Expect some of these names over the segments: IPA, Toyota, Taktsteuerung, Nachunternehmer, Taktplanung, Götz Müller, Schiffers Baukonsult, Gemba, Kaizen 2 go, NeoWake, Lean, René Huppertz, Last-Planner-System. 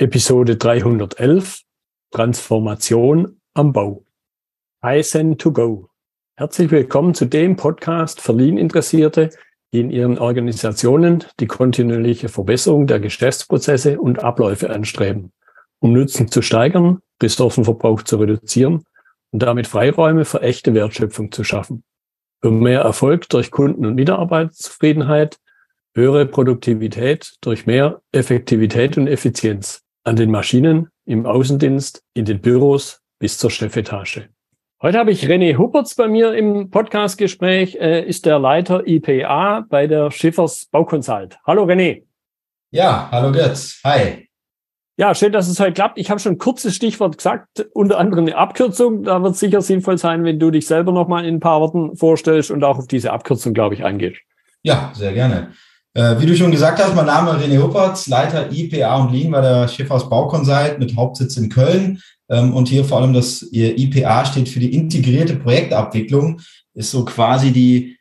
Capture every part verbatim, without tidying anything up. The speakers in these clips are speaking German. Episode dreihundertelf, Transformation am Bau. Kaizen to go. Herzlich willkommen zu dem Podcast für Lean-Interessierte, die in ihren Organisationen die kontinuierliche Verbesserung der Geschäftsprozesse und Abläufe anstreben, um Nutzen zu steigern, Ressourcenverbrauch zu reduzieren und damit Freiräume für echte Wertschöpfung zu schaffen. Für mehr Erfolg durch Kunden- und Mitarbeiterzufriedenheit, höhere Produktivität durch mehr Effektivität und Effizienz. An den Maschinen, im Außendienst, in den Büros bis zur Chefetage. Heute habe ich René Huppertz bei mir im Podcastgespräch, äh, ist der Leiter I P A bei der Schiffers Baukonsult. Hallo René. Ja, hallo Götz. Hi. Ja, schön, dass es heute klappt. Ich habe schon ein kurzes Stichwort gesagt, unter anderem eine Abkürzung. Da wird es sicher sinnvoll sein, wenn du dich selber nochmal in ein paar Worten vorstellst und auch auf diese Abkürzung, glaube ich, eingehst. Ja, sehr gerne. Wie du schon gesagt hast, mein Name ist René Huppertz, Leiter I P A und Lean bei der Schiffers Baukonsult mit Hauptsitz in Köln. Und hier vor allem das I P A steht für die integrierte Projektabwicklung, ist so quasi die,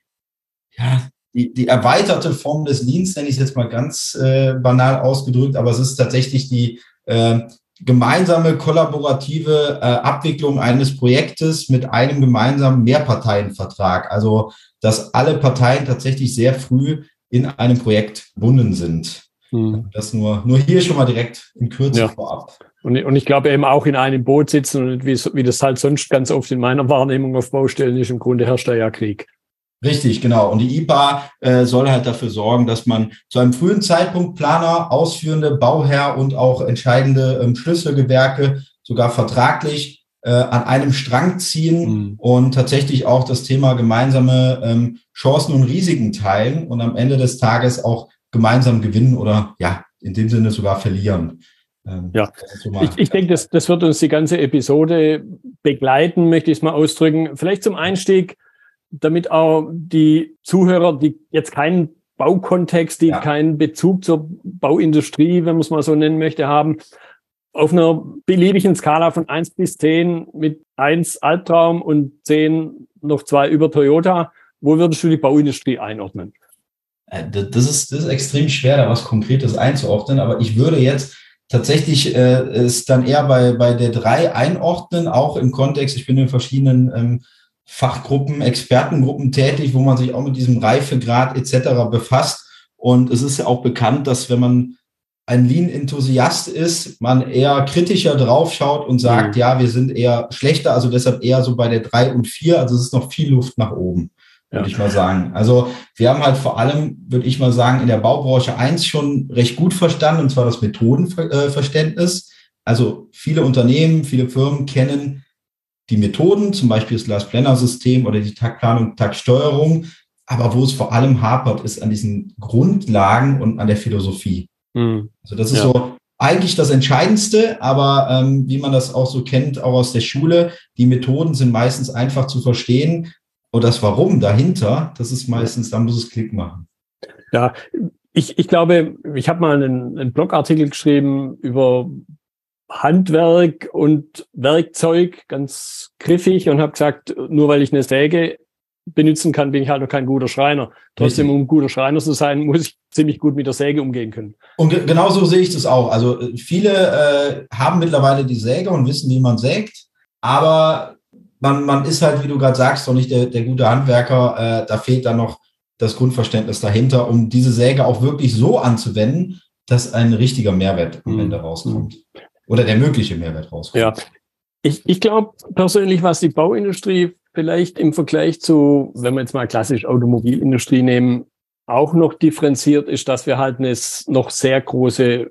ja, die, die erweiterte Form des Leans, nenne ich es jetzt mal ganz äh, banal ausgedrückt, aber es ist tatsächlich die äh, gemeinsame kollaborative äh, Abwicklung eines Projektes mit einem gemeinsamen Mehrparteienvertrag. Also, dass alle Parteien tatsächlich sehr früh in einem Projekt gebunden sind. Hm. Das nur, nur hier schon mal direkt in Kürze ja. vorab. Und, und ich glaube eben auch in einem Boot sitzen und wie, wie das halt sonst ganz oft in meiner Wahrnehmung auf Baustellen ist, im Grunde herrscht da ja Krieg. Richtig, genau. Und die I P A äh, soll halt dafür sorgen, dass man zu einem frühen Zeitpunkt Planer, Ausführende, Bauherr und auch entscheidende ähm, Schlüsselgewerke sogar vertraglich äh, an einem Strang ziehen hm. und tatsächlich auch das Thema gemeinsame ähm, Chancen und Risiken teilen und am Ende des Tages auch gemeinsam gewinnen oder ja, in dem Sinne sogar verlieren. Ähm, ja, so ich, ich denke, das, das wird uns die ganze Episode begleiten, möchte ich es mal ausdrücken. Vielleicht zum Einstieg, damit auch die Zuhörer, die jetzt keinen Baukontext, die ja. keinen Bezug zur Bauindustrie, wenn man es mal so nennen möchte, haben, auf einer beliebigen Skala von eins bis zehn mit eins Albtraum und zehn noch zwei über Toyota, wo würdest du die Bauindustrie einordnen? Das ist, das ist extrem schwer, da was Konkretes einzuordnen, aber ich würde jetzt tatsächlich äh, es dann eher bei, bei der drei einordnen, auch im Kontext, ich bin in verschiedenen ähm, Fachgruppen, Expertengruppen tätig, wo man sich auch mit diesem Reifegrad et cetera befasst. Und es ist ja auch bekannt, dass wenn man ein Lean-Enthusiast ist, man eher kritischer drauf schaut und sagt, mhm. ja, wir sind eher schlechter, also deshalb eher so bei der drei und vier, also es ist noch viel Luft nach oben. Ja. Würde ich mal sagen. Also wir haben halt vor allem, würde ich mal sagen, in der Baubranche eins schon recht gut verstanden, und zwar das Methodenverständnis. Also viele Unternehmen, viele Firmen kennen die Methoden, zum Beispiel das Last-Planner-System oder die Taktplanung, Taktsteuerung. Aber wo es vor allem hapert, ist an diesen Grundlagen und an der Philosophie. Mhm. Also das ist ja. so eigentlich das Entscheidendste, aber ähm, wie man das auch so kennt, auch aus der Schule, die Methoden sind meistens einfach zu verstehen. Und das Warum dahinter, das ist meistens, da muss es Klick machen. Ja, ich, ich glaube, ich habe mal einen, einen Blogartikel geschrieben über Handwerk und Werkzeug, ganz griffig, und habe gesagt, nur weil ich eine Säge benutzen kann, bin ich halt noch kein guter Schreiner. Trotzdem, um guter Schreiner zu sein, muss ich ziemlich gut mit der Säge umgehen können. Und ge- genauso sehe ich das auch. Also viele äh, haben mittlerweile die Säge und wissen, wie man sägt, aber Man, man ist halt, wie du gerade sagst, doch nicht der, der gute Handwerker. Äh, da fehlt dann noch das Grundverständnis dahinter, um diese Säge auch wirklich so anzuwenden, dass ein richtiger Mehrwert am Ende rauskommt. Oder der mögliche Mehrwert rauskommt. Ja, ich, ich glaube persönlich, was die Bauindustrie vielleicht im Vergleich zu, wenn wir jetzt mal klassisch Automobilindustrie nehmen, auch noch differenziert ist, dass wir halt eine noch sehr große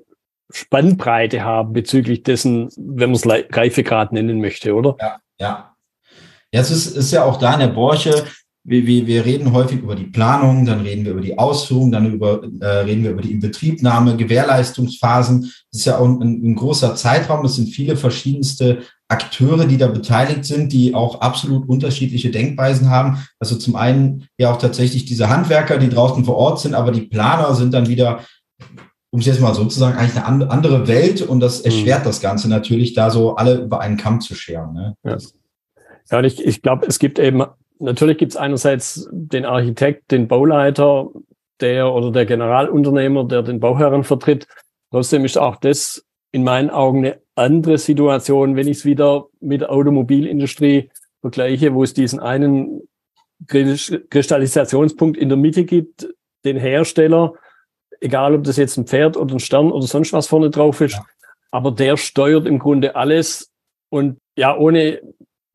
Spannbreite haben bezüglich dessen, wenn man es Reifegrad nennen möchte, oder? Ja, ja. Jetzt ist, ist ja auch da in der Branche, wir, wir, wir reden häufig über die Planung, dann reden wir über die Ausführung, dann über, äh, reden wir über die Inbetriebnahme, Gewährleistungsphasen. Das ist ja auch ein, ein großer Zeitraum. Es sind viele verschiedenste Akteure, die da beteiligt sind, die auch absolut unterschiedliche Denkweisen haben. Also zum einen ja auch tatsächlich diese Handwerker, die draußen vor Ort sind, aber die Planer sind dann wieder, um es jetzt mal so zu sagen, eigentlich eine andere Welt. Und das erschwert das Ganze natürlich, da so alle über einen Kamm zu scheren. Ne? Ja. Ja, und ich, ich glaube, es gibt eben, natürlich gibt es einerseits den Architekt, den Bauleiter, der oder der Generalunternehmer, der den Bauherren vertritt. Trotzdem ist auch das in meinen Augen eine andere Situation, wenn ich es wieder mit der Automobilindustrie vergleiche, wo es diesen einen Kristallisationspunkt in der Mitte gibt, den Hersteller, egal ob das jetzt ein Pferd oder ein Stern oder sonst was vorne drauf ist, ja. aber der steuert im Grunde alles und ja, ohne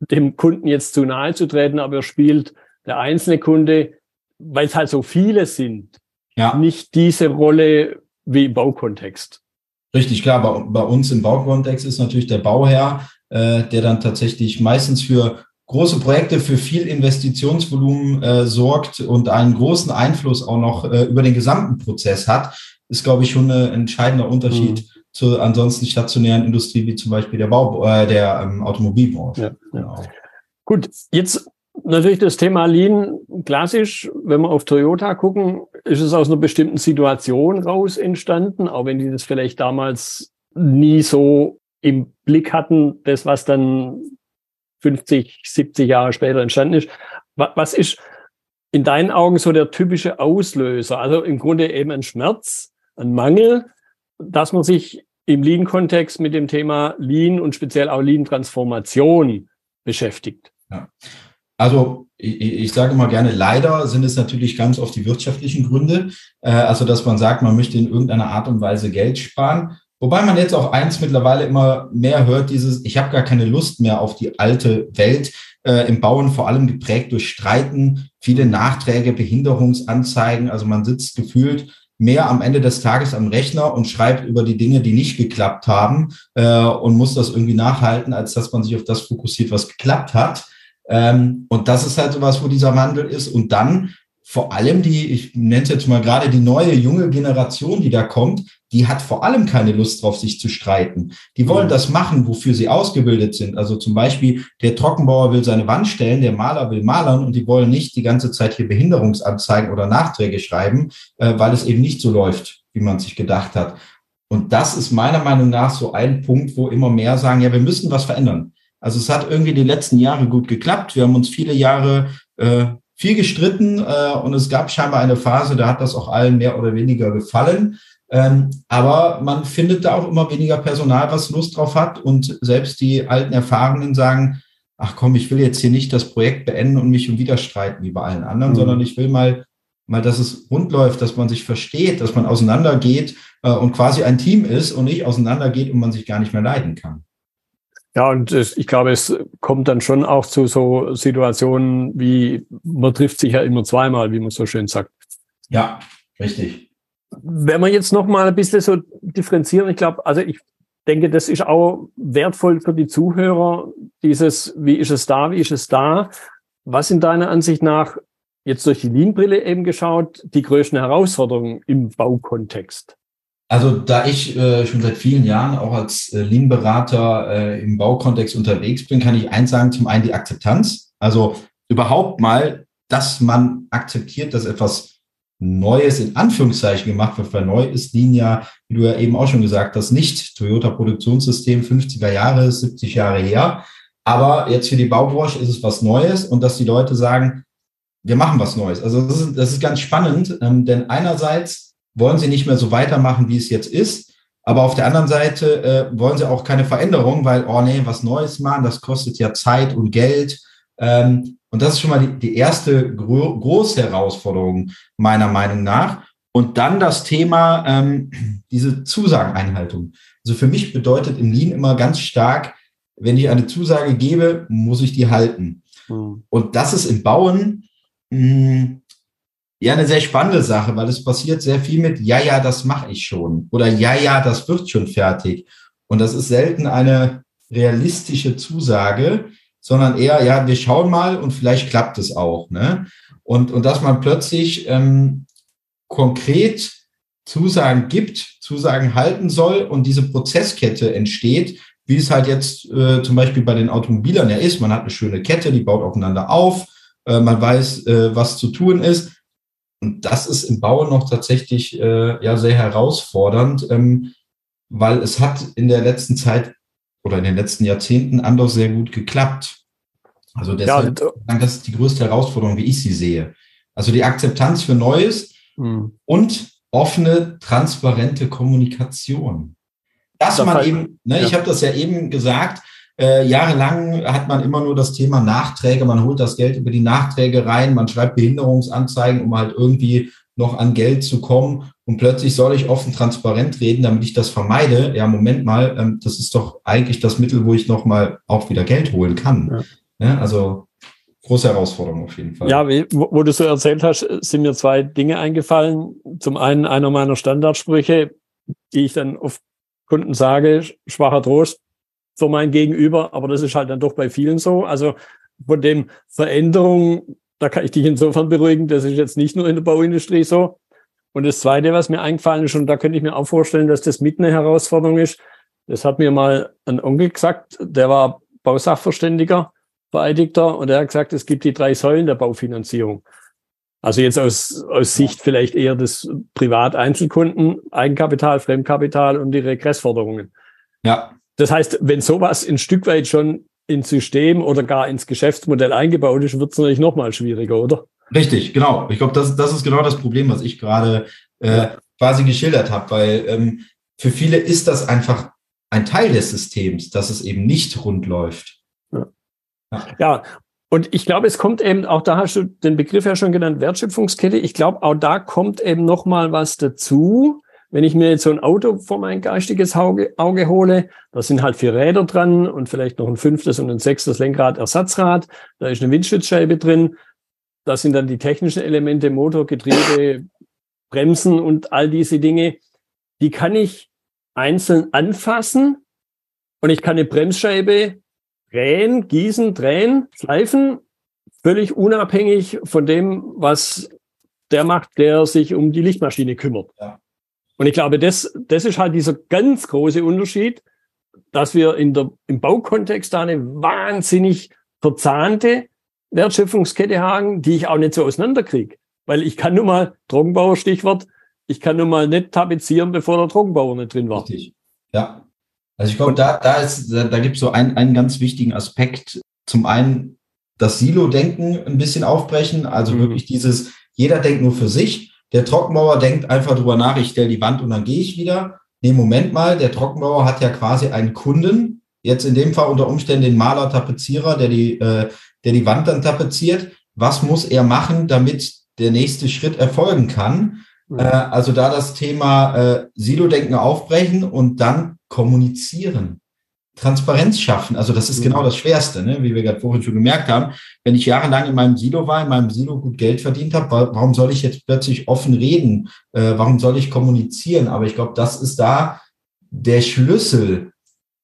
dem Kunden jetzt zu nahe zu treten, aber er spielt der einzelne Kunde, weil es halt so viele sind, ja. nicht diese Rolle wie im Baukontext. Richtig, klar, bei, bei uns im Baukontext ist natürlich der Bauherr, äh, der dann tatsächlich meistens für große Projekte, für viel Investitionsvolumen äh, sorgt und einen großen Einfluss auch noch äh, über den gesamten Prozess hat, ist, glaube ich, schon ein entscheidender Unterschied mhm. zur ansonsten stationären Industrie, wie zum Beispiel der, Bau, äh, der ähm, Automobilbranche. Ja, genau. ja. Gut, jetzt natürlich das Thema Lean, klassisch, wenn wir auf Toyota gucken, ist es aus einer bestimmten Situation raus entstanden, auch wenn die das vielleicht damals nie so im Blick hatten, das, was dann fünfzig, siebzig Jahre später entstanden ist. Was ist in deinen Augen so der typische Auslöser? Also im Grunde eben ein Schmerz, ein Mangel, dass man sich im Lean-Kontext mit dem Thema Lean und speziell auch Lean-Transformation beschäftigt. Ja. Also ich, ich sage mal gerne, leider sind es natürlich ganz oft die wirtschaftlichen Gründe, äh, also dass man sagt, man möchte in irgendeiner Art und Weise Geld sparen, wobei man jetzt auch eins mittlerweile immer mehr hört, dieses, ich habe gar keine Lust mehr auf die alte Welt, äh, im Bauen vor allem geprägt durch Streiten, viele Nachträge, Behinderungsanzeigen, also man sitzt gefühlt mehr am Ende des Tages am Rechner und schreibt über die Dinge, die nicht geklappt haben äh, und muss das irgendwie nachhalten, als dass man sich auf das fokussiert, was geklappt hat. Ähm, und das ist halt sowas, wo dieser Wandel ist. Und dann vor allem die, ich nenne es jetzt mal gerade die neue, junge Generation, die da kommt, die hat vor allem keine Lust drauf, sich zu streiten. Die wollen das machen, wofür sie ausgebildet sind. Also zum Beispiel der Trockenbauer will seine Wand stellen, der Maler will malern und die wollen nicht die ganze Zeit hier Behinderungsanzeigen oder Nachträge schreiben, äh, weil es eben nicht so läuft, wie man sich gedacht hat. Und das ist meiner Meinung nach so ein Punkt, wo immer mehr sagen, ja, wir müssen was verändern. Also es hat irgendwie die letzten Jahre gut geklappt. Wir haben uns viele Jahre äh, viel gestritten äh, und es gab scheinbar eine Phase, da hat das auch allen mehr oder weniger gefallen. Ähm, aber man findet da auch immer weniger Personal, was Lust drauf hat. Und selbst die alten Erfahrenen sagen, ach komm, ich will jetzt hier nicht das Projekt beenden und mich schon wieder streiten wie bei allen anderen, mhm. sondern ich will mal, mal, dass es rund läuft, dass man sich versteht, dass man auseinandergeht äh, und quasi ein Team ist und nicht auseinandergeht und man sich gar nicht mehr leiden kann. Ja, und ich glaube, es kommt dann schon auch zu so Situationen wie, man trifft sich ja immer zweimal, wie man so schön sagt. Ja, richtig. Wenn wir jetzt nochmal ein bisschen so differenzieren, ich glaube, also ich denke, das ist auch wertvoll für die Zuhörer, dieses, wie ist es da, wie ist es da? Was in deiner Ansicht nach, jetzt durch die Lean-Brille eben geschaut, die größten Herausforderungen im Baukontext? Also da ich äh, schon seit vielen Jahren auch als äh, Lean-Berater äh, im Baukontext unterwegs bin, kann ich eins sagen, zum einen die Akzeptanz. Also überhaupt mal, dass man akzeptiert, dass etwas Neues in Anführungszeichen gemacht wird, weil neu ist Lean ja, wie du ja eben auch schon gesagt hast, nicht. Toyota-Produktionssystem, fünfziger Jahre, siebzig Jahre her. Aber jetzt für die Baubranche ist es was Neues und dass die Leute sagen, wir machen was Neues. Also das ist, das ist ganz spannend, ähm, denn einerseits wollen sie nicht mehr so weitermachen, wie es jetzt ist. Aber auf der anderen Seite äh, wollen sie auch keine Veränderung, weil, oh nee, was Neues machen, das kostet ja Zeit und Geld. Ähm, und das ist schon mal die, die erste gro- große Herausforderung meiner Meinung nach. Und dann das Thema, ähm, diese Zusageneinhaltung. Also für mich bedeutet im Lean immer ganz stark, wenn ich eine Zusage gebe, muss ich die halten. Mhm. Und das ist im Bauen mh, ja, eine sehr spannende Sache, weil es passiert sehr viel mit, ja, ja, das mache ich schon oder ja, ja, das wird schon fertig. Und das ist selten eine realistische Zusage, sondern eher, ja, wir schauen mal und vielleicht klappt es auch. Ne? Und, und dass man plötzlich ähm, konkret Zusagen gibt, Zusagen halten soll und diese Prozesskette entsteht, wie es halt jetzt äh, zum Beispiel bei den Automobilern ja ist. Man hat eine schöne Kette, die baut aufeinander auf, äh, man weiß, äh, was zu tun ist. Und das ist im Bau noch tatsächlich äh, ja sehr herausfordernd, ähm, weil es hat in der letzten Zeit oder in den letzten Jahrzehnten anders sehr gut geklappt. Also deshalb, ja, und, das ist die größte Herausforderung, wie ich sie sehe. Also die Akzeptanz für Neues mh. und offene, transparente Kommunikation. dass das man heißt, eben, ne, ja. ich habe das ja eben gesagt, äh, jahrelang hat man immer nur das Thema Nachträge, man holt das Geld über die Nachträge rein, man schreibt Behinderungsanzeigen, um halt irgendwie noch an Geld zu kommen, und plötzlich soll ich offen transparent reden, damit ich das vermeide. Ja, Moment mal, ähm, das ist doch eigentlich das Mittel, wo ich nochmal auch wieder Geld holen kann. Ja. Ja, also große Herausforderung auf jeden Fall. Ja, wie, wo du so erzählt hast, sind mir zwei Dinge eingefallen. Zum einen einer meiner Standardsprüche, die ich dann oft Kunden sage, schwacher Trost für mein Gegenüber, aber das ist halt dann doch bei vielen so. Also von dem Veränderung, da kann ich dich insofern beruhigen, das ist jetzt nicht nur in der Bauindustrie so. Und das Zweite, was mir eingefallen ist, und da könnte ich mir auch vorstellen, dass das mit eine Herausforderung ist, das hat mir mal ein Onkel gesagt, der war Bausachverständiger, Vereidigter, und er hat gesagt, es gibt die drei Säulen der Baufinanzierung. Also jetzt aus, aus Sicht vielleicht eher des Privateinzelkunden, Eigenkapital, Fremdkapital und die Regressforderungen. Ja. Das heißt, wenn sowas ein Stück weit schon ins System oder gar ins Geschäftsmodell eingebaut ist, wird es natürlich nochmal schwieriger, oder? Richtig, genau. Ich glaube, das, das ist genau das Problem, was ich gerade äh, quasi geschildert habe, weil ähm, für viele ist das einfach ein Teil des Systems, dass es eben nicht rund läuft. Ja. Ja. Ja, und ich glaube, es kommt eben, auch da hast du den Begriff ja schon genannt, Wertschöpfungskette. Ich glaube, auch da kommt eben nochmal was dazu. Wenn ich mir jetzt so ein Auto vor mein geistiges Auge, Auge hole, da sind halt vier Räder dran und vielleicht noch ein fünftes und ein sechstes Lenkrad, Ersatzrad. Da ist eine Windschutzscheibe drin. Da sind dann die technischen Elemente, Motor, Getriebe, Bremsen und all diese Dinge. Die kann ich einzeln anfassen und ich kann eine Bremsscheibe drehen, gießen, drehen, schleifen, völlig unabhängig von dem, was der macht, der sich um die Lichtmaschine kümmert. Ja. Und ich glaube, das, das ist halt dieser ganz große Unterschied, dass wir in der, im Baukontext da eine wahnsinnig verzahnte Wertschöpfungskette haben, die ich auch nicht so auseinanderkriege. Weil ich kann nun mal, Trockenbauer Stichwort, ich kann nun mal nicht tapezieren, bevor der Trockenbauer nicht drin war. Richtig, ja. Also ich glaube, da, da, da, da gibt es so einen, einen ganz wichtigen Aspekt. Zum einen das Silo-Denken ein bisschen aufbrechen, also mhm. wirklich dieses, jeder denkt nur für sich. Der Trockenbauer denkt einfach drüber nach, ich stelle die Wand und dann gehe ich wieder. Nee, Moment mal, der Trockenbauer hat ja quasi einen Kunden, jetzt in dem Fall unter Umständen den Maler, Tapezierer, der die, äh, der die Wand dann tapeziert. Was muss er machen, damit der nächste Schritt erfolgen kann? Mhm. Äh, also da das Thema äh, Silo-Denken aufbrechen und dann kommunizieren, Transparenz schaffen. Also das ist mhm. genau das Schwerste, ne? Wie wir gerade vorhin schon gemerkt haben. Wenn ich jahrelang in meinem Silo war, in meinem Silo gut Geld verdient habe, warum soll ich jetzt plötzlich offen reden? Äh, warum soll ich kommunizieren? Aber ich glaube, das ist da der Schlüssel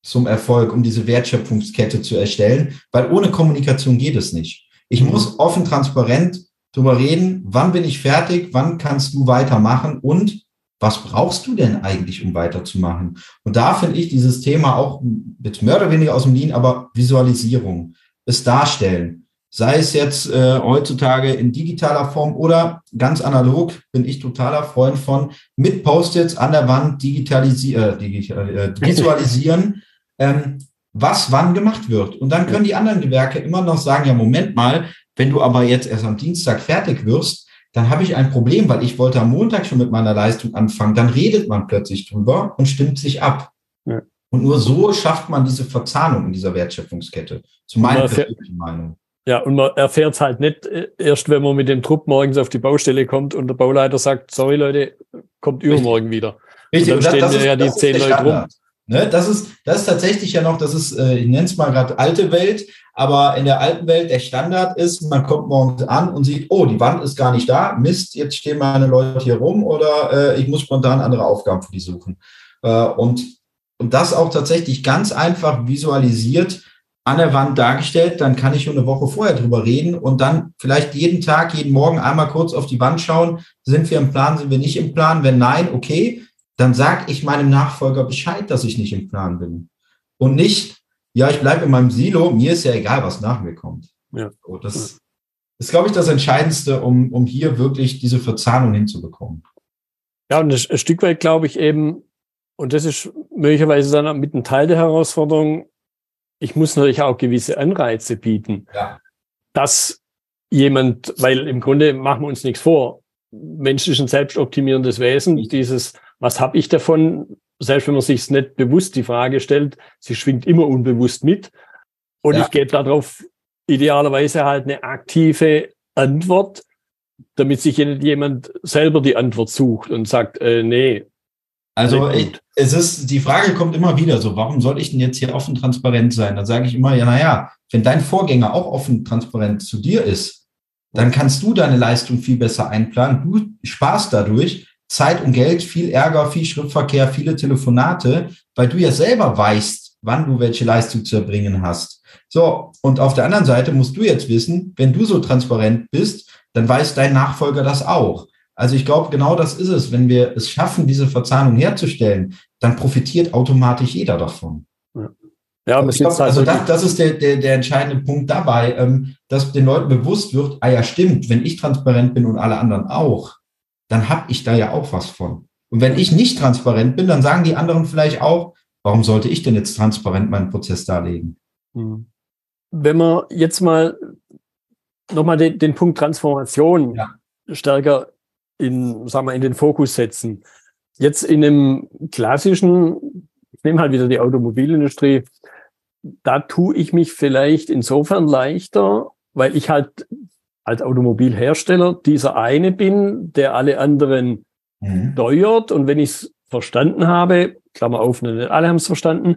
zum Erfolg, um diese Wertschöpfungskette zu erstellen, weil ohne Kommunikation geht es nicht. Ich mhm. muss offen, transparent darüber reden, wann bin ich fertig, wann kannst du weitermachen und was brauchst du denn eigentlich, um weiterzumachen? Und da finde ich dieses Thema auch mit mehr oder weniger aus dem Lean, aber Visualisierung, es darstellen. Sei es jetzt äh, heutzutage in digitaler Form oder ganz analog, bin ich totaler Freund von, mit Post-its an der Wand digitalisi- äh, digital, äh, visualisieren, ähm, was wann gemacht wird. Und dann können die anderen Gewerke immer noch sagen, ja, Moment mal, wenn du aber jetzt erst am Dienstag fertig wirst, dann habe ich ein Problem, weil ich wollte am Montag schon mit meiner Leistung anfangen. Dann redet man plötzlich drüber und stimmt sich ab. Ja. Und nur so schafft man diese Verzahnung in dieser Wertschöpfungskette. Zu meiner persönlichen Meinung. Ja, und man erfährt es halt nicht erst, wenn man mit dem Trupp morgens auf die Baustelle kommt und der Bauleiter sagt, sorry Leute, kommt übermorgen wieder. Richtig. Und dann und das, stehen das ja ist, die zehn Leute rum. Ne, das ist, das ist tatsächlich ja noch, das ist, ich nenne es mal gerade alte Welt, aber in der alten Welt der Standard ist, man kommt morgens an und sieht, oh, die Wand ist gar nicht da, Mist, jetzt stehen meine Leute hier rum oder äh, ich muss spontan andere Aufgaben für die suchen. Äh, und, und das auch tatsächlich ganz einfach visualisiert an der Wand dargestellt, dann kann ich schon eine Woche vorher drüber reden und dann vielleicht jeden Tag, jeden Morgen einmal kurz auf die Wand schauen, sind wir im Plan, sind wir nicht im Plan, wenn nein, okay, dann sage ich meinem Nachfolger Bescheid, dass ich nicht im Plan bin. Und nicht, ja, ich bleibe in meinem Silo, mir ist ja egal, was nach mir kommt. Ja. So, das ist, glaube ich, das Entscheidendste, um, um hier wirklich diese Verzahnung hinzubekommen. Ja, und ein Stück weit, glaube ich, eben, und das ist möglicherweise dann mit einem Teil der Herausforderung, ich muss natürlich auch gewisse Anreize bieten, ja. dass jemand, weil im Grunde machen wir uns nichts vor, Mensch ist ein selbstoptimierendes Wesen, dieses was habe ich davon, selbst wenn man sich es nicht bewusst die Frage stellt, sie schwingt immer unbewusst mit. Und ja. ich gebe darauf idealerweise halt eine aktive Antwort, damit sich nicht jemand selber die Antwort sucht und sagt, äh, nee. Also ich, es ist, die Frage kommt immer wieder so, warum soll ich denn jetzt hier offen transparent sein? Dann sage ich immer, ja, naja, wenn dein Vorgänger auch offen transparent zu dir ist, dann kannst du deine Leistung viel besser einplanen. Du sparst dadurch Zeit und Geld, viel Ärger, viel Schriftverkehr, viele Telefonate, weil du ja selber weißt, wann du welche Leistung zu erbringen hast. So, und auf der anderen Seite musst du jetzt wissen, wenn du so transparent bist, dann weiß dein Nachfolger das auch. Also ich glaube, genau das ist es. Wenn wir es schaffen, diese Verzahnung herzustellen, dann profitiert automatisch jeder davon. Ja. Ja, ich glaub, also das, das ist der, der, der entscheidende Punkt dabei, ähm, dass den Leuten bewusst wird, ah ja, stimmt, wenn ich transparent bin und alle anderen auch, dann habe ich da ja auch was von. Und wenn ich nicht transparent bin, dann sagen die anderen vielleicht auch, warum sollte ich denn jetzt transparent meinen Prozess darlegen? Wenn wir jetzt mal nochmal den, den Punkt Transformation ja. stärker in, sagen wir, in den Fokus setzen. Jetzt in einem klassischen, ich nehme halt wieder die Automobilindustrie, da tue ich mich vielleicht insofern leichter, weil ich halt als Automobilhersteller dieser eine bin, der alle anderen mhm. steuert. Und wenn ich es verstanden habe, Klammer auf, nicht alle haben es verstanden,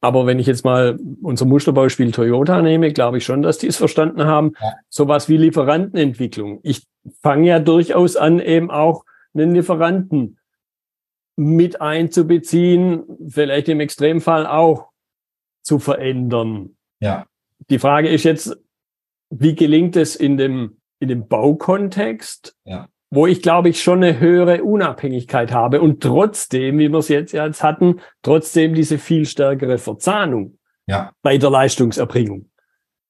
aber wenn ich jetzt mal unser Musterbeispiel Toyota nehme, glaube ich schon, dass die es verstanden haben, ja. sowas wie Lieferantenentwicklung. Ich fange ja durchaus an, eben auch einen Lieferanten mit einzubeziehen, vielleicht im Extremfall auch zu verändern. Ja. Die Frage ist jetzt, wie gelingt es in dem, in dem Baukontext, ja. wo ich, glaube ich, schon eine höhere Unabhängigkeit habe und trotzdem, wie wir es jetzt, jetzt hatten, trotzdem diese viel stärkere Verzahnung ja. bei der Leistungserbringung?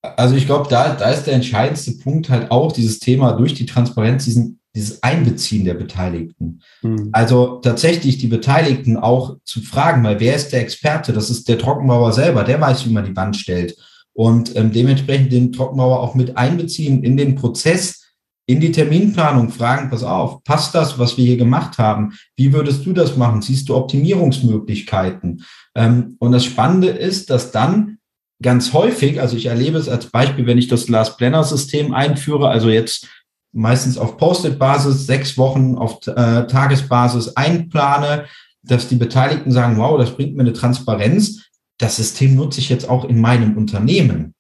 Also ich glaube, da, da ist der entscheidendste Punkt halt auch dieses Thema durch die Transparenz, diesen dieses Einbeziehen der Beteiligten. Mhm. Also tatsächlich die Beteiligten auch zu fragen, weil wer ist der Experte? Das ist der Trockenbauer selber, der weiß, wie man die Wand stellt. Und ähm, dementsprechend den Trockenbauer auch mit einbeziehen in den Prozess, in die Terminplanung, fragen, pass auf, passt das, was wir hier gemacht haben? Wie würdest du das machen? Siehst du Optimierungsmöglichkeiten? Ähm, und das Spannende ist, dass dann ganz häufig, also ich erlebe es als Beispiel, wenn ich das Last-Planner-System einführe, also jetzt meistens auf Post-it-Basis, sechs Wochen auf äh, Tagesbasis einplane, dass die Beteiligten sagen, wow, das bringt mir eine Transparenz. Das System nutze ich jetzt auch in meinem Unternehmen.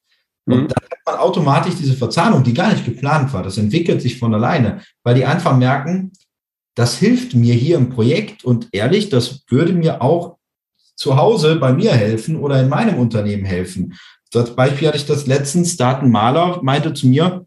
Mhm. Und dann hat man automatisch diese Verzahnung, die gar nicht geplant war. Das entwickelt sich von alleine, weil die einfach merken, das hilft mir hier im Projekt und ehrlich, das würde mir auch zu Hause bei mir helfen oder in meinem Unternehmen helfen. Als Beispiel hatte ich das letztens, da hat ein Maler, meinte zu mir,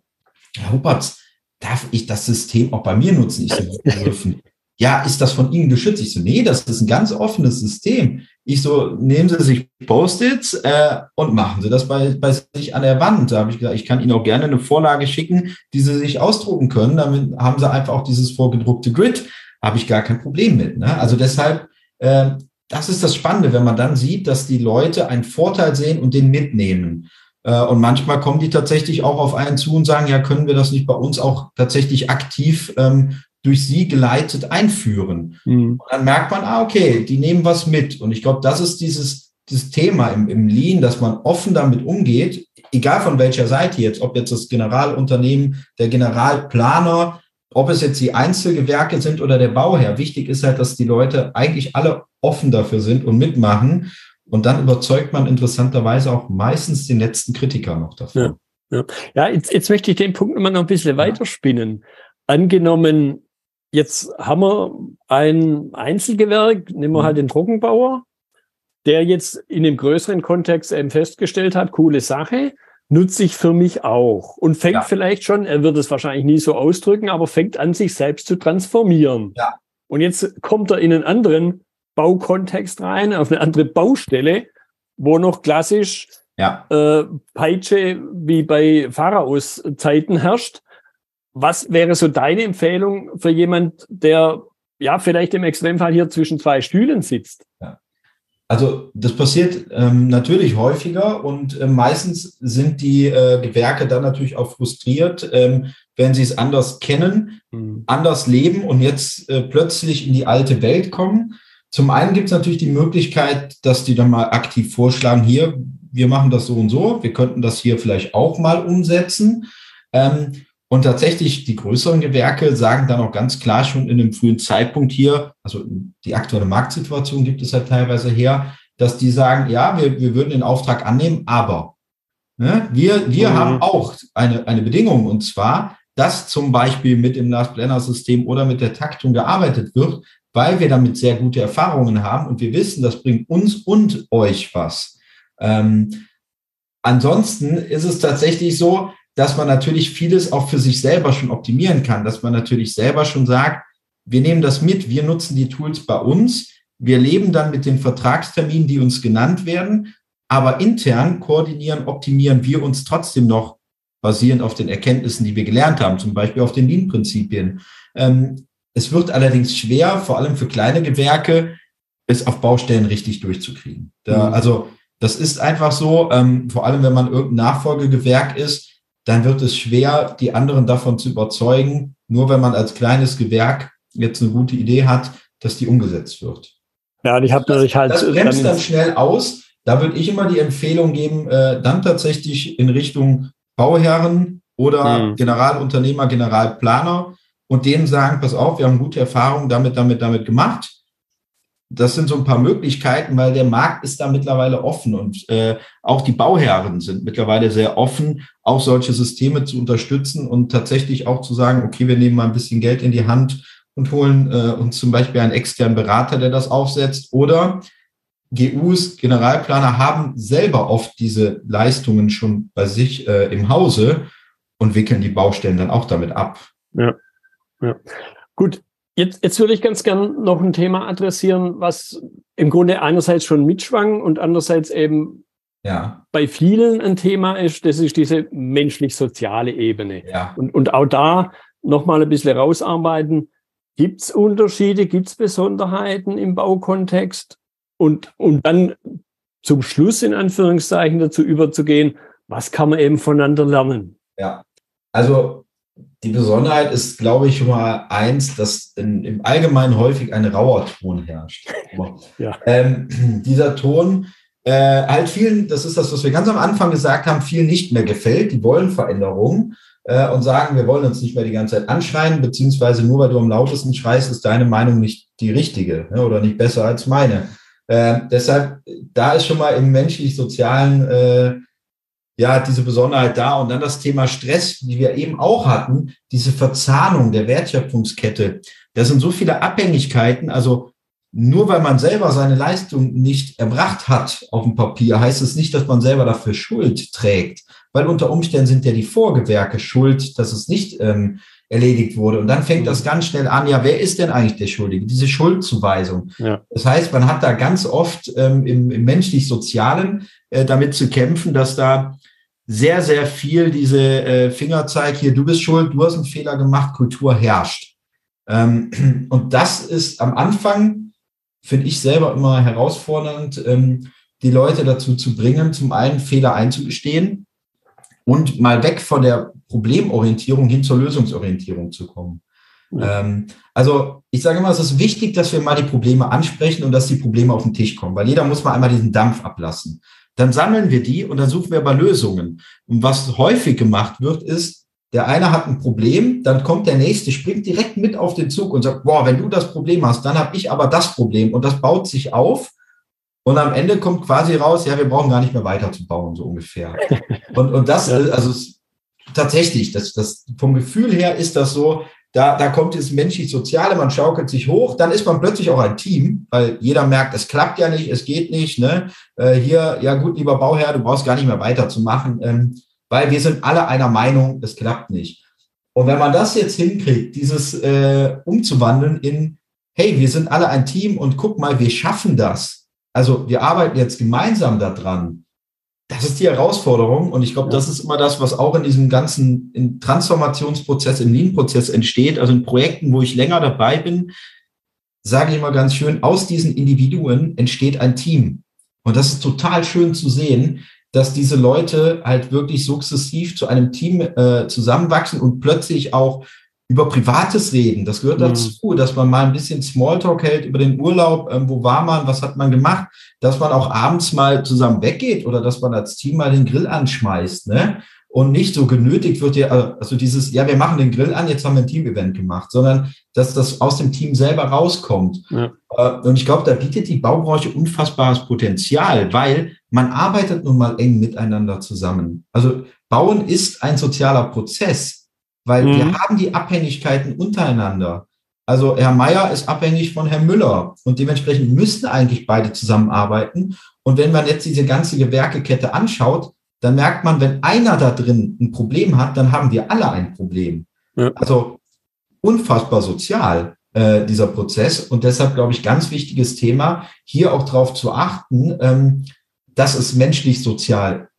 Herr Huppertz, darf ich das System auch bei mir nutzen? Ich so, dürfen. Ja, ist das von Ihnen geschützt? Ich so, nee, das ist ein ganz offenes System. Ich so, nehmen Sie sich Post-its äh, und machen Sie das bei, bei sich an der Wand. Da habe ich gesagt, ich kann Ihnen auch gerne eine Vorlage schicken, die Sie sich ausdrucken können. Damit haben Sie einfach auch dieses vorgedruckte Grid. Habe ich gar kein Problem mit. Ne? Also deshalb, äh, das ist das Spannende, wenn man dann sieht, dass die Leute einen Vorteil sehen und den mitnehmen. Und manchmal kommen die tatsächlich auch auf einen zu und sagen, ja, können wir das nicht bei uns auch tatsächlich aktiv ähm, durch sie geleitet einführen? Mhm. Und dann merkt man, ah, okay, die nehmen was mit. Und ich glaube, das ist dieses, dieses Thema im, im Lean, dass man offen damit umgeht, egal von welcher Seite jetzt, ob jetzt das Generalunternehmen, der Generalplaner, ob es jetzt die Einzelgewerke sind oder der Bauherr. Wichtig ist halt, dass die Leute eigentlich alle offen dafür sind und mitmachen. Und dann überzeugt man interessanterweise auch meistens den letzten Kritiker noch davon. Ja, ja. ja jetzt, jetzt möchte ich den Punkt immer noch ein bisschen ja. weiterspinnen. Angenommen, jetzt haben wir ein Einzelgewerk, nehmen wir mhm. halt den Trockenbauer, der jetzt in dem größeren Kontext eben festgestellt hat, coole Sache, nutze ich für mich auch. Und fängt ja. vielleicht schon, er wird es wahrscheinlich nie so ausdrücken, aber fängt an, sich selbst zu transformieren. Ja. Und jetzt kommt er in einen anderen Baukontext rein, auf eine andere Baustelle, wo noch klassisch ja. äh, Peitsche wie bei Pharaos-Zeiten herrscht. Was wäre so deine Empfehlung für jemand, der ja vielleicht im Extremfall hier zwischen zwei Stühlen sitzt? Ja. Also das passiert ähm, natürlich häufiger und äh, meistens sind die äh, Gewerke dann natürlich auch frustriert, ähm, wenn sie es anders kennen, mhm. anders leben und jetzt äh, plötzlich in die alte Welt kommen. Zum einen gibt es natürlich die Möglichkeit, dass die dann mal aktiv vorschlagen, hier, wir machen das so und so, wir könnten das hier vielleicht auch mal umsetzen. Und tatsächlich die größeren Gewerke sagen dann auch ganz klar schon in einem frühen Zeitpunkt hier, also die aktuelle Marktsituation gibt es halt teilweise her, dass die sagen, ja, wir, wir würden den Auftrag annehmen, aber ne, wir, wir mhm. haben auch eine, eine Bedingung, und zwar, dass zum Beispiel mit dem Last-Planner-System oder mit der Taktung gearbeitet wird, weil wir damit sehr gute Erfahrungen haben und wir wissen, das bringt uns und euch was. Ähm, ansonsten ist es tatsächlich so, dass man natürlich vieles auch für sich selber schon optimieren kann, dass man natürlich selber schon sagt, wir nehmen das mit, wir nutzen die Tools bei uns, wir leben dann mit den Vertragsterminen, die uns genannt werden, aber intern koordinieren, optimieren wir uns trotzdem noch basierend auf den Erkenntnissen, die wir gelernt haben, zum Beispiel auf den Lean-Prinzipien. Ähm, es wird allerdings schwer, vor allem für kleine Gewerke, es auf Baustellen richtig durchzukriegen. Da, mhm. Also das ist einfach so, ähm, vor allem wenn man irgendein Nachfolgegewerk ist, dann wird es schwer, die anderen davon zu überzeugen, nur wenn man als kleines Gewerk jetzt eine gute Idee hat, dass die umgesetzt wird. Ja, und ich habe natürlich halt... Das bremst dann schnell aus. Da würde ich immer die Empfehlung geben, äh, dann tatsächlich in Richtung Bauherren oder mhm. Generalunternehmer, Generalplaner und denen sagen, pass auf, wir haben gute Erfahrungen damit, damit, damit gemacht. Das sind so ein paar Möglichkeiten, weil der Markt ist da mittlerweile offen und äh, auch die Bauherren sind mittlerweile sehr offen, auch solche Systeme zu unterstützen und tatsächlich auch zu sagen, okay, wir nehmen mal ein bisschen Geld in die Hand und holen äh, uns zum Beispiel einen externen Berater, der das aufsetzt, oder G Us, Generalplaner, haben selber oft diese Leistungen schon bei sich äh, im Hause und wickeln die Baustellen dann auch damit ab. Ja, ja. Gut. Jetzt, jetzt würde ich ganz gern noch ein Thema adressieren, was im Grunde einerseits schon mitschwang und andererseits eben ja. bei vielen ein Thema ist. Das ist diese menschlich-soziale Ebene. Ja. Und, und auch da nochmal ein bisschen rausarbeiten. Gibt es Unterschiede, gibt es Besonderheiten im Baukontext? Und, und dann zum Schluss in Anführungszeichen dazu überzugehen, was kann man eben voneinander lernen? Ja, also... Die Besonderheit ist, glaube ich, mal eins, dass in, im Allgemeinen häufig ein rauer Ton herrscht. Ja. Ähm, dieser Ton äh, halt vielen, das ist das, was wir ganz am Anfang gesagt haben, vielen nicht mehr gefällt. Die wollen Veränderungen äh, und sagen, wir wollen uns nicht mehr die ganze Zeit anschreien, beziehungsweise nur weil du am lautesten schreist, ist deine Meinung nicht die richtige, ne, oder nicht besser als meine. Äh, deshalb, da ist schon mal im menschlich-sozialen äh, ja, diese Besonderheit da. Und dann das Thema Stress, die wir eben auch hatten, diese Verzahnung der Wertschöpfungskette. Das sind so viele Abhängigkeiten. Also nur weil man selber seine Leistung nicht erbracht hat auf dem Papier, heißt es nicht, dass man selber dafür Schuld trägt. Weil unter Umständen sind ja die Vorgewerke schuld, dass es nicht ähm, erledigt wurde. Und dann fängt das ganz schnell an, ja, wer ist denn eigentlich der Schuldige? Diese Schuldzuweisung. Ja. Das heißt, man hat da ganz oft ähm, im, im menschlich-sozialen äh, damit zu kämpfen, dass da sehr, sehr viel diese äh, Fingerzeig hier, du bist schuld, du hast einen Fehler gemacht, Kultur herrscht. Ähm, und das ist am Anfang, finde ich selber immer herausfordernd, ähm, die Leute dazu zu bringen, zum einen Fehler einzugestehen und mal weg von der Problemorientierung hin zur Lösungsorientierung zu kommen. Ja. Ähm, also ich sage immer, es ist wichtig, dass wir mal die Probleme ansprechen und dass die Probleme auf den Tisch kommen, weil jeder muss mal einmal diesen Dampf ablassen. Dann sammeln wir die und dann suchen wir aber Lösungen. Und was häufig gemacht wird, ist, der eine hat ein Problem, dann kommt der nächste, springt direkt mit auf den Zug und sagt, boah, wenn du das Problem hast, dann habe ich aber das Problem. Und das baut sich auf. Und am Ende kommt quasi raus, ja, wir brauchen gar nicht mehr weiterzubauen, so ungefähr. Und, und das, also tatsächlich, das, das, vom Gefühl her ist das so, da, da kommt das menschlich-soziale, man schaukelt sich hoch, dann ist man plötzlich auch ein Team, weil jeder merkt, es klappt ja nicht, es geht nicht, ne? Äh, hier, ja gut, lieber Bauherr, du brauchst gar nicht mehr weiterzumachen, ähm, weil wir sind alle einer Meinung, es klappt nicht. Und wenn man das jetzt hinkriegt, dieses äh, umzuwandeln in, hey, wir sind alle ein Team und guck mal, wir schaffen das. Also wir arbeiten jetzt gemeinsam daran. Das ist die Herausforderung und ich glaube, das ist immer das, was auch in diesem ganzen in Transformationsprozess, im Lean-Prozess entsteht. Also in Projekten, wo ich länger dabei bin, sage ich mal ganz schön, aus diesen Individuen entsteht ein Team. Und das ist total schön zu sehen, dass diese Leute halt wirklich sukzessiv zu einem Team äh, zusammenwachsen und plötzlich auch über Privates reden. Das gehört dazu, mhm. dass man mal ein bisschen Smalltalk hält über den Urlaub. Ähm, wo war man? Was hat man gemacht? Dass man auch abends mal zusammen weggeht oder dass man als Team mal den Grill anschmeißt, ne? Und nicht so genötigt wird, ja, also dieses, ja, wir machen den Grill an, jetzt haben wir ein Team-Event gemacht, sondern dass das aus dem Team selber rauskommt. Ja. Und ich glaube, da bietet die Baubranche unfassbares Potenzial, weil man arbeitet nun mal eng miteinander zusammen. Also Bauen ist ein sozialer Prozess, weil mhm. wir haben die Abhängigkeiten untereinander. Also Herr Meier ist abhängig von Herrn Müller und dementsprechend müssten eigentlich beide zusammenarbeiten. Und wenn man jetzt diese ganze Gewerkekette anschaut, dann merkt man, wenn einer da drin ein Problem hat, dann haben wir alle ein Problem. Ja. Also unfassbar sozial, äh, dieser Prozess. Und deshalb, glaube ich, ganz wichtiges Thema, hier auch darauf zu achten, ähm, dass es menschlich sozial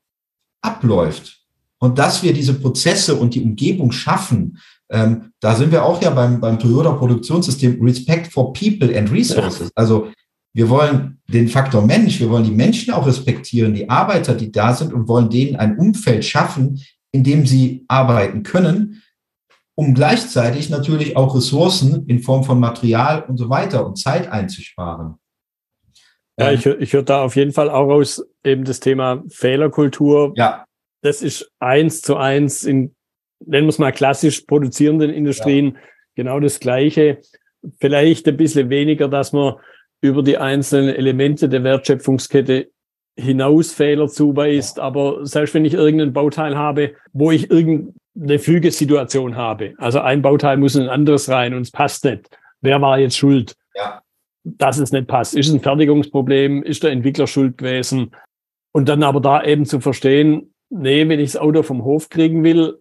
abläuft und dass wir diese Prozesse und die Umgebung schaffen. Ähm, da sind wir auch ja beim, beim Toyota-Produktionssystem Respect for People and Resources. Ja. Also wir wollen den Faktor Mensch, wir wollen die Menschen auch respektieren, die Arbeiter, die da sind und wollen denen ein Umfeld schaffen, in dem sie arbeiten können, um gleichzeitig natürlich auch Ressourcen in Form von Material und so weiter und Zeit einzusparen. Ja, ich, ich höre da auf jeden Fall auch raus, eben das Thema Fehlerkultur. Ja. Das ist eins zu eins in, nennen wir es mal klassisch produzierenden Industrien, ja. genau das Gleiche. Vielleicht ein bisschen weniger, dass man über die einzelnen Elemente der Wertschöpfungskette hinaus Fehler zuweist. Aber selbst wenn ich irgendeinen Bauteil habe, wo ich irgendeine Fügesituation habe, also ein Bauteil muss in ein anderes rein und es passt nicht. Wer war jetzt schuld, ja. dass es nicht passt? Ist es ein Fertigungsproblem? Ist der Entwickler schuld gewesen? Und dann aber da eben zu verstehen, nee, wenn ich das Auto vom Hof kriegen will,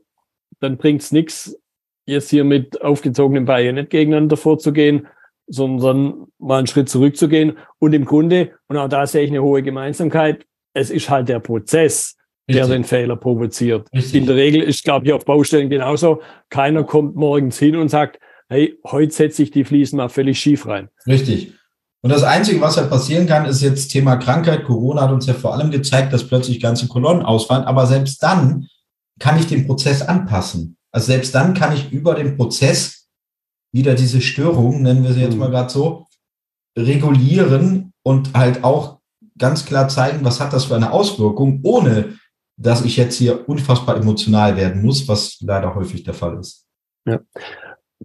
dann bringt es nichts, jetzt hier mit aufgezogenem Bajonett gegeneinander vorzugehen, sondern mal einen Schritt zurückzugehen. Und im Grunde, und auch da sehe ich eine hohe Gemeinsamkeit, es ist halt der Prozess, der Richtig. Den Fehler provoziert. Richtig. In der Regel ist, glaube ich, auf Baustellen genauso. Keiner kommt morgens hin und sagt, hey, heute setze ich die Fliesen mal völlig schief rein. Richtig. Und das Einzige, was ja passieren kann, ist jetzt Thema Krankheit. Corona hat uns ja vor allem gezeigt, dass plötzlich ganze Kolonnen ausfallen. Aber selbst dann kann ich den Prozess anpassen. Also selbst dann kann ich über den Prozess wieder diese Störungen, nennen wir sie jetzt mal gerade so, regulieren und halt auch ganz klar zeigen, was hat das für eine Auswirkung, ohne dass ich jetzt hier unfassbar emotional werden muss, was leider häufig der Fall ist. Ja.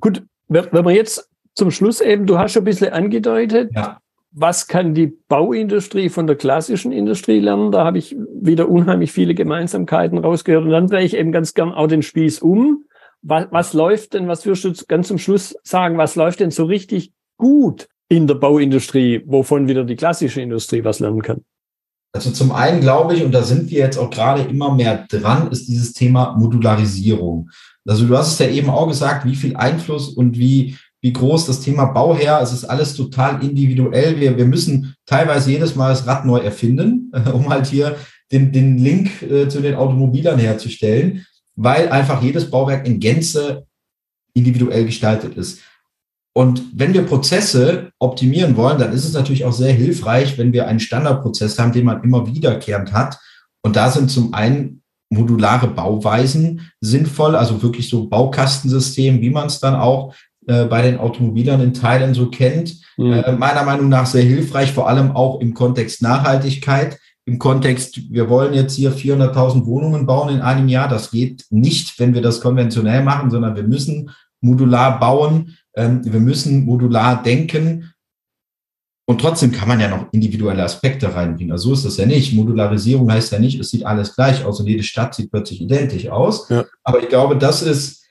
Gut, wenn wir jetzt zum Schluss eben, du hast schon ein bisschen angedeutet, ja. was kann die Bauindustrie von der klassischen Industrie lernen? Da habe ich wieder unheimlich viele Gemeinsamkeiten rausgehört und dann drehe ich eben ganz gern auch den Spieß um. Was, was läuft denn, was würdest du ganz zum Schluss sagen, was läuft denn so richtig gut in der Bauindustrie, wovon wieder die klassische Industrie was lernen kann? Also zum einen glaube ich, und da sind wir jetzt auch gerade immer mehr dran, ist dieses Thema Modularisierung. Also du hast es ja eben auch gesagt, wie viel Einfluss und wie, wie groß das Thema Bauherr, es ist alles total individuell. Wir, wir müssen teilweise jedes Mal das Rad neu erfinden, um halt hier den, den Link äh, zu den Automobilern herzustellen, weil einfach jedes Bauwerk in Gänze individuell gestaltet ist. Und wenn wir Prozesse optimieren wollen, dann ist es natürlich auch sehr hilfreich, wenn wir einen Standardprozess haben, den man immer wiederkehrend hat. Und da sind zum einen modulare Bauweisen sinnvoll, also wirklich so Baukastensystem, wie man es dann auch äh, bei den Automobilern in Teilen so kennt. Mhm. Äh, meiner Meinung nach sehr hilfreich, vor allem auch im Kontext Nachhaltigkeit. Im Kontext, wir wollen jetzt hier vierhunderttausend Wohnungen bauen in einem Jahr. Das geht nicht, wenn wir das konventionell machen, sondern wir müssen modular bauen, ähm, wir müssen modular denken. Und trotzdem kann man ja noch individuelle Aspekte reinbringen. Also so ist das ja nicht. Modularisierung heißt ja nicht, es sieht alles gleich aus und jede Stadt sieht plötzlich identisch aus. Ja. Aber ich glaube, das ist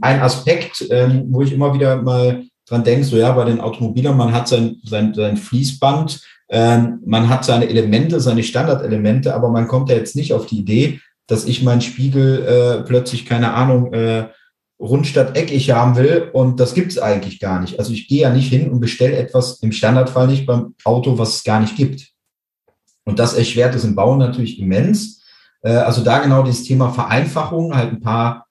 ein Aspekt, ähm, wo ich immer wieder mal dran denke, so ja, bei den Automobilern, man hat sein, sein, sein Fließband, man hat seine Elemente, seine Standardelemente, aber man kommt ja jetzt nicht auf die Idee, dass ich meinen Spiegel äh, plötzlich, keine Ahnung, äh, rund statt eckig haben will. Und das gibt es eigentlich gar nicht. Also ich gehe ja nicht hin und bestelle etwas im Standardfall nicht beim Auto, was es gar nicht gibt. Und das erschwert es im Bauen natürlich immens. Äh, also da genau dieses Thema Vereinfachung, halt ein paar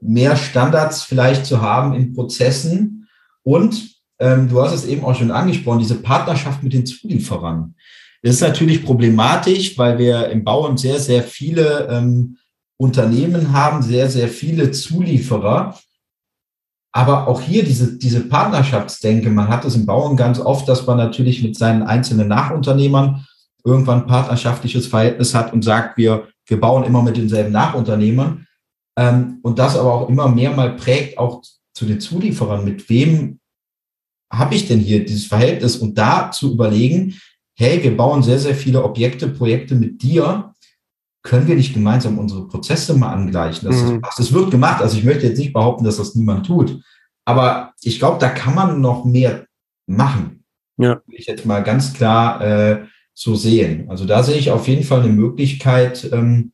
mehr Standards vielleicht zu haben in Prozessen und Ähm, du hast es eben auch schon angesprochen, diese Partnerschaft mit den Zulieferern. Das ist natürlich problematisch, weil wir im Bauen sehr, sehr viele ähm, Unternehmen haben, sehr, sehr viele Zulieferer, Aber auch hier diese, diese Partnerschaftsdenke, man hat es im Bauern ganz oft, dass man natürlich mit seinen einzelnen Nachunternehmern irgendwann ein partnerschaftliches Verhältnis hat und sagt, wir, wir bauen immer mit denselben Nachunternehmern. Ähm, und das aber auch immer mehr mal prägt, auch zu den Zulieferern, mit wem habe ich denn hier dieses Verhältnis? Und da zu überlegen, hey, wir bauen sehr, sehr viele Objekte, Projekte mit dir, können wir nicht gemeinsam unsere Prozesse mal angleichen? Das, mhm. ist, das wird gemacht, also ich möchte jetzt nicht behaupten, dass das niemand tut, aber ich glaube, da kann man noch mehr machen. Ja. Will ich jetzt mal ganz klar äh, so sehen. Also da sehe ich auf jeden Fall eine Möglichkeit, ähm,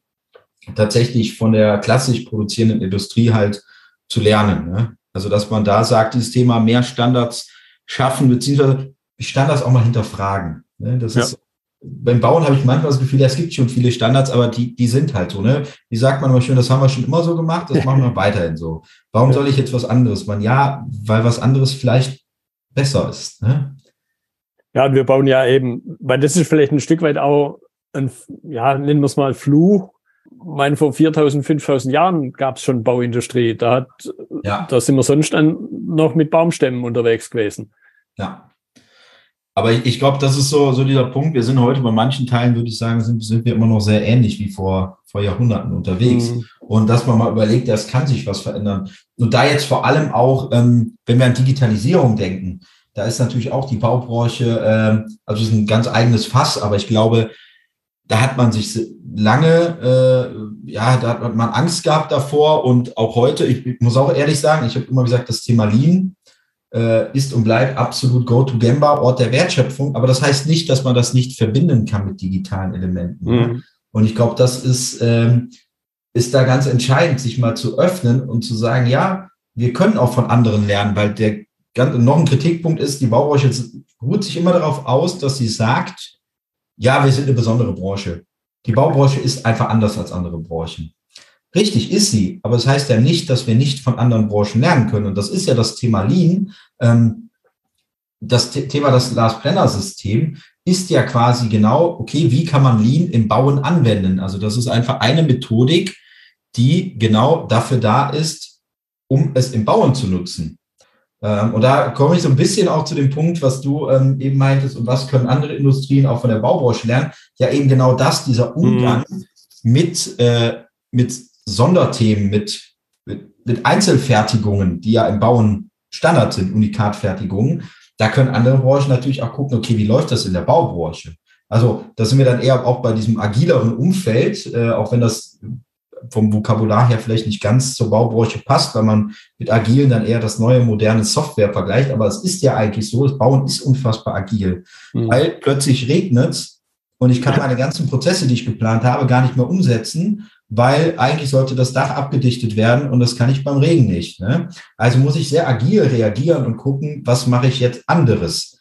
tatsächlich von der klassisch produzierenden Industrie halt zu lernen. Ne? Also dass man da sagt, dieses Thema mehr Standards schaffen, beziehungsweise Standards auch mal hinterfragen. Ne? Das ja. ist Beim Bauen habe ich manchmal das Gefühl, ja, es gibt schon viele Standards, aber die, die sind halt so, ne? Wie sagt man immer schön, das haben wir schon immer so gemacht, das machen wir weiterhin so. Warum soll ich jetzt was anderes machen? Ja, weil was anderes vielleicht besser ist, ne? Ja, und wir bauen ja eben, weil das ist vielleicht ein Stück weit auch ein, ja, nennen wir es mal Fluch. Ich meine, vor viertausend, fünftausend Jahren gab es schon Bauindustrie. Da hat, ja. da sind wir sonst noch mit Baumstämmen unterwegs gewesen. Ja. Aber ich, ich glaube, das ist so, so dieser Punkt. Wir sind heute bei manchen Teilen, würde ich sagen, sind, sind wir immer noch sehr ähnlich wie vor, vor Jahrhunderten unterwegs. Mhm. Und dass man mal überlegt, das kann sich was verändern. Und da jetzt vor allem auch, ähm, wenn wir an Digitalisierung denken, da ist natürlich auch die Baubranche, äh, also es ist ein ganz eigenes Fass, aber ich glaube, da hat man sich lange, äh, ja, da hat man Angst gehabt davor. Und auch heute, ich, ich muss auch ehrlich sagen, ich habe immer gesagt, das Thema Lean ist und bleibt absolut Go-to-Gemba, Ort der Wertschöpfung. Aber das heißt nicht, dass man das nicht verbinden kann mit digitalen Elementen. Mhm. Und ich glaube, das ist, ähm, ist da ganz entscheidend, sich mal zu öffnen und zu sagen, ja, wir können auch von anderen lernen, weil der noch ein Kritikpunkt ist, die Baubranche ruht sich immer darauf aus, dass sie sagt, ja, wir sind eine besondere Branche. Die Baubranche ist einfach anders als andere Branchen. Richtig ist sie, aber es das heißt ja nicht, dass wir nicht von anderen Branchen lernen können. Und das ist ja das Thema Lean. Ähm, das T- Thema das Last-Planner-System ist ja quasi genau, okay, wie kann man Lean im Bauen anwenden? Also das ist einfach eine Methodik, die genau dafür da ist, um es im Bauen zu nutzen. Ähm, und da komme ich so ein bisschen auch zu dem Punkt, was du ähm, eben meintest, und was können andere Industrien auch von der Baubranche lernen? Ja, eben genau das, dieser Umgang mhm. mit äh, mit Sonderthemen, mit, mit, mit Einzelfertigungen, die ja im Bauen Standard sind, Unikatfertigungen, da können andere Branchen natürlich auch gucken, okay, wie läuft das in der Baubranche? Also da sind wir dann eher auch bei diesem agileren Umfeld, äh, auch wenn das vom Vokabular her vielleicht nicht ganz zur Baubranche passt, weil man mit agilen dann eher das neue, moderne Software vergleicht, aber es ist ja eigentlich so, das Bauen ist unfassbar agil, mhm. weil plötzlich regnet es und ich kann meine ganzen Prozesse, die ich geplant habe, gar nicht mehr umsetzen, weil eigentlich sollte das Dach abgedichtet werden und das kann ich beim Regen nicht. Ne? Also muss ich sehr agil reagieren und gucken, was mache ich jetzt anderes?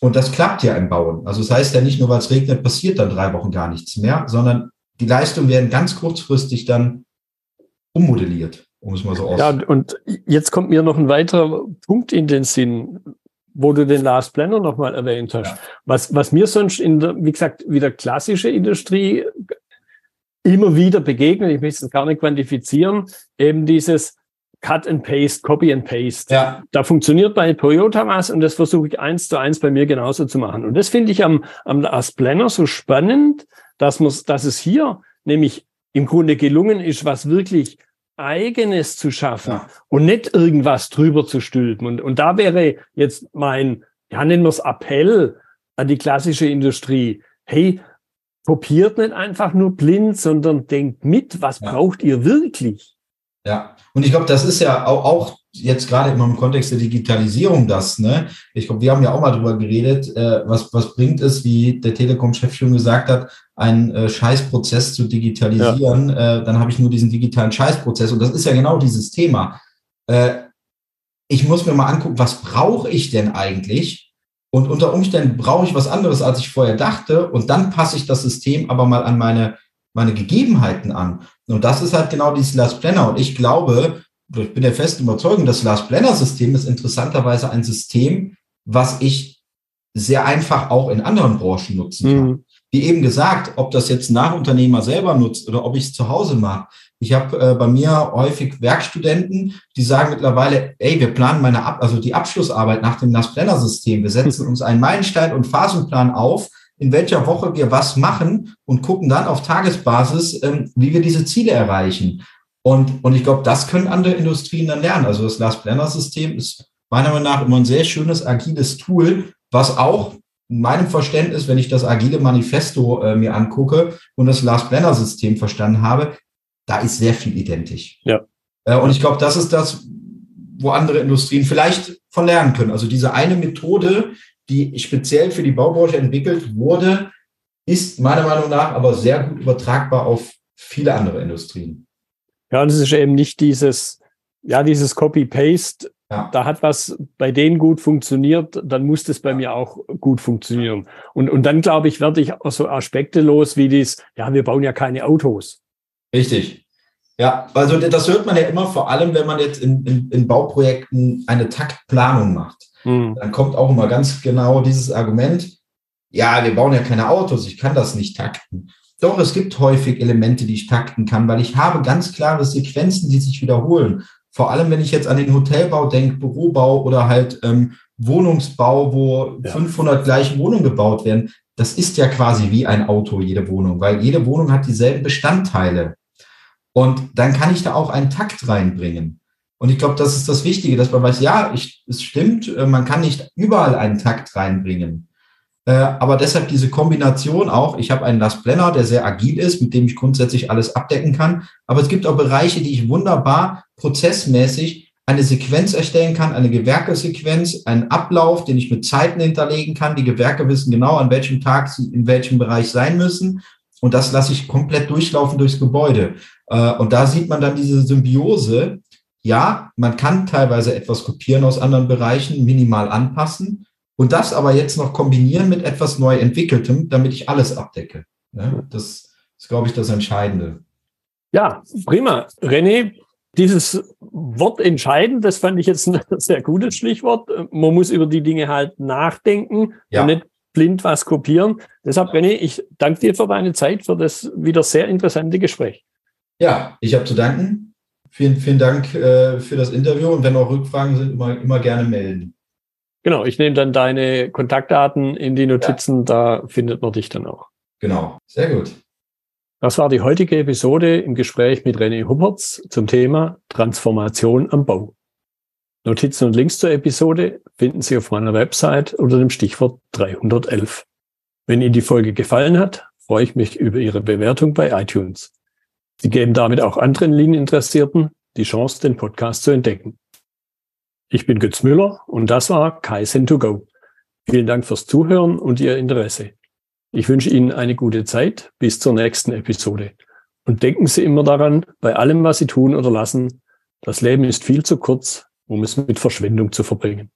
Und das klappt ja im Bauen. Also das heißt ja nicht nur, weil es regnet, passiert dann drei Wochen gar nichts mehr, sondern die Leistungen werden ganz kurzfristig dann ummodelliert, um es mal so auszudrücken. Ja, und jetzt kommt mir noch ein weiterer Punkt in den Sinn, wo du den Last Planner nochmal erwähnt hast. Ja. Was, was mir sonst in der, wie gesagt, wieder klassische Industrie immer wieder begegnen, ich möchte es gar nicht quantifizieren, eben dieses Cut and Paste, Copy and Paste. Ja. Da funktioniert bei Toyota was und das versuche ich eins zu eins bei mir genauso zu machen. Und das finde ich am, am Last Planner so spannend, dass, dass es hier nämlich im Grunde gelungen ist, was wirklich Eigenes zu schaffen ja. und nicht irgendwas drüber zu stülpen. Und, und da wäre jetzt mein, ja, nennen wir es Appell an die klassische Industrie, hey, kopiert nicht einfach nur blind, sondern denkt mit, was ja. braucht ihr wirklich? Ja, und ich glaube, das ist ja auch, auch jetzt gerade immer im Kontext der Digitalisierung das, ne? Ich glaube, wir haben ja auch mal drüber geredet, äh, was, was bringt es, wie der Telekom-Chef schon gesagt hat, einen äh, Scheißprozess zu digitalisieren, ja. äh, dann habe ich nur diesen digitalen Scheißprozess. Und das ist ja genau dieses Thema. Äh, ich muss mir mal angucken, was brauche ich denn eigentlich? Und unter Umständen brauche ich was anderes, als ich vorher dachte. Und dann passe ich das System aber mal an meine, meine Gegebenheiten an. Und das ist halt genau dieses Last Planner. Und ich glaube, ich bin der festen Überzeugung, das Last Planner-System ist interessanterweise ein System, was ich sehr einfach auch in anderen Branchen nutzen kann. Mhm. Wie eben gesagt, ob das jetzt Nachunternehmer selber nutzt oder ob ich es zu Hause mache, Ich habe äh, bei mir häufig Werkstudenten, die sagen mittlerweile, ey, wir planen meine Ab- also die Abschlussarbeit nach dem Last-Planner-System. Wir setzen uns einen Meilenstein und Phasenplan auf, in welcher Woche wir was machen und gucken dann auf Tagesbasis, ähm, wie wir diese Ziele erreichen. Und, und ich glaube, das können andere Industrien dann lernen. Also das Last-Planner-System ist meiner Meinung nach immer ein sehr schönes, agiles Tool, was auch in meinem Verständnis, wenn ich das agile Manifesto äh, mir angucke und das Last-Planner-System verstanden habe, da ist sehr viel identisch. Ja. Äh, und ich glaube, das ist das, wo andere Industrien vielleicht von lernen können. Also diese eine Methode, die speziell für die Baubranche entwickelt wurde, ist meiner Meinung nach aber sehr gut übertragbar auf viele andere Industrien. Ja, und es ist eben nicht dieses, ja, dieses Copy-Paste. Ja. Da hat was bei denen gut funktioniert, dann muss das bei mir auch gut funktionieren. Und, und dann, glaube ich, werde ich auch so Aspekte los wie dies, ja, wir bauen ja keine Autos. Richtig. Ja, also das hört man ja immer, vor allem, wenn man jetzt in, in, in Bauprojekten eine Taktplanung macht. Mhm. Dann kommt auch immer ganz genau dieses Argument, ja, wir bauen ja keine Autos, ich kann das nicht takten. Doch, es gibt häufig Elemente, die ich takten kann, weil ich habe ganz klare Sequenzen, die sich wiederholen. Vor allem, wenn ich jetzt an den Hotelbau denke, Bürobau oder halt ähm, Wohnungsbau, wo ja. fünfhundert gleiche Wohnungen gebaut werden. Das ist ja quasi wie ein Auto, jede Wohnung, weil jede Wohnung hat dieselben Bestandteile. Und dann kann ich da auch einen Takt reinbringen. Und ich glaube, das ist das Wichtige, dass man weiß, ja, ich, es stimmt, man kann nicht überall einen Takt reinbringen. Äh, aber deshalb diese Kombination auch, ich habe einen Last-Planner, der sehr agil ist, mit dem ich grundsätzlich alles abdecken kann, aber es gibt auch Bereiche, die ich wunderbar prozessmäßig eine Sequenz erstellen kann, eine Gewerkesequenz, einen Ablauf, den ich mit Zeiten hinterlegen kann. Die Gewerke wissen genau, an welchem Tag sie in welchem Bereich sein müssen und das lasse ich komplett durchlaufen durchs Gebäude. Äh, und da sieht man dann diese Symbiose. Ja, man kann teilweise etwas kopieren aus anderen Bereichen, minimal anpassen. Und das aber jetzt noch kombinieren mit etwas neu entwickeltem, damit ich alles abdecke. Das ist, glaube ich, das Entscheidende. Ja, prima. René, dieses Wort entscheidend, das fand ich jetzt ein sehr gutes Stichwort. Man muss über die Dinge halt nachdenken ja. und nicht blind was kopieren. Deshalb, René, ich danke dir für deine Zeit, für das wieder sehr interessante Gespräch. Ja, ich habe zu danken. Vielen, vielen Dank äh, für das Interview. Und wenn auch Rückfragen sind, immer, immer gerne melden. Genau, ich nehme dann deine Kontaktdaten in die Notizen, ja. Da findet man dich dann auch. Genau, sehr gut. Das war die heutige Episode im Gespräch mit René Huppertz zum Thema Transformation am Bau. Notizen und Links zur Episode finden Sie auf meiner Website unter dem Stichwort dreihundertelf. Wenn Ihnen die Folge gefallen hat, freue ich mich über Ihre Bewertung bei iTunes. Sie geben damit auch anderen Lean-Interessierten die Chance, den Podcast zu entdecken. Ich bin Götz Müller und das war Kaizen to go. Vielen Dank fürs Zuhören und Ihr Interesse. Ich wünsche Ihnen eine gute Zeit bis zur nächsten Episode. Und denken Sie immer daran, bei allem, was Sie tun oder lassen, das Leben ist viel zu kurz, um es mit Verschwendung zu verbringen.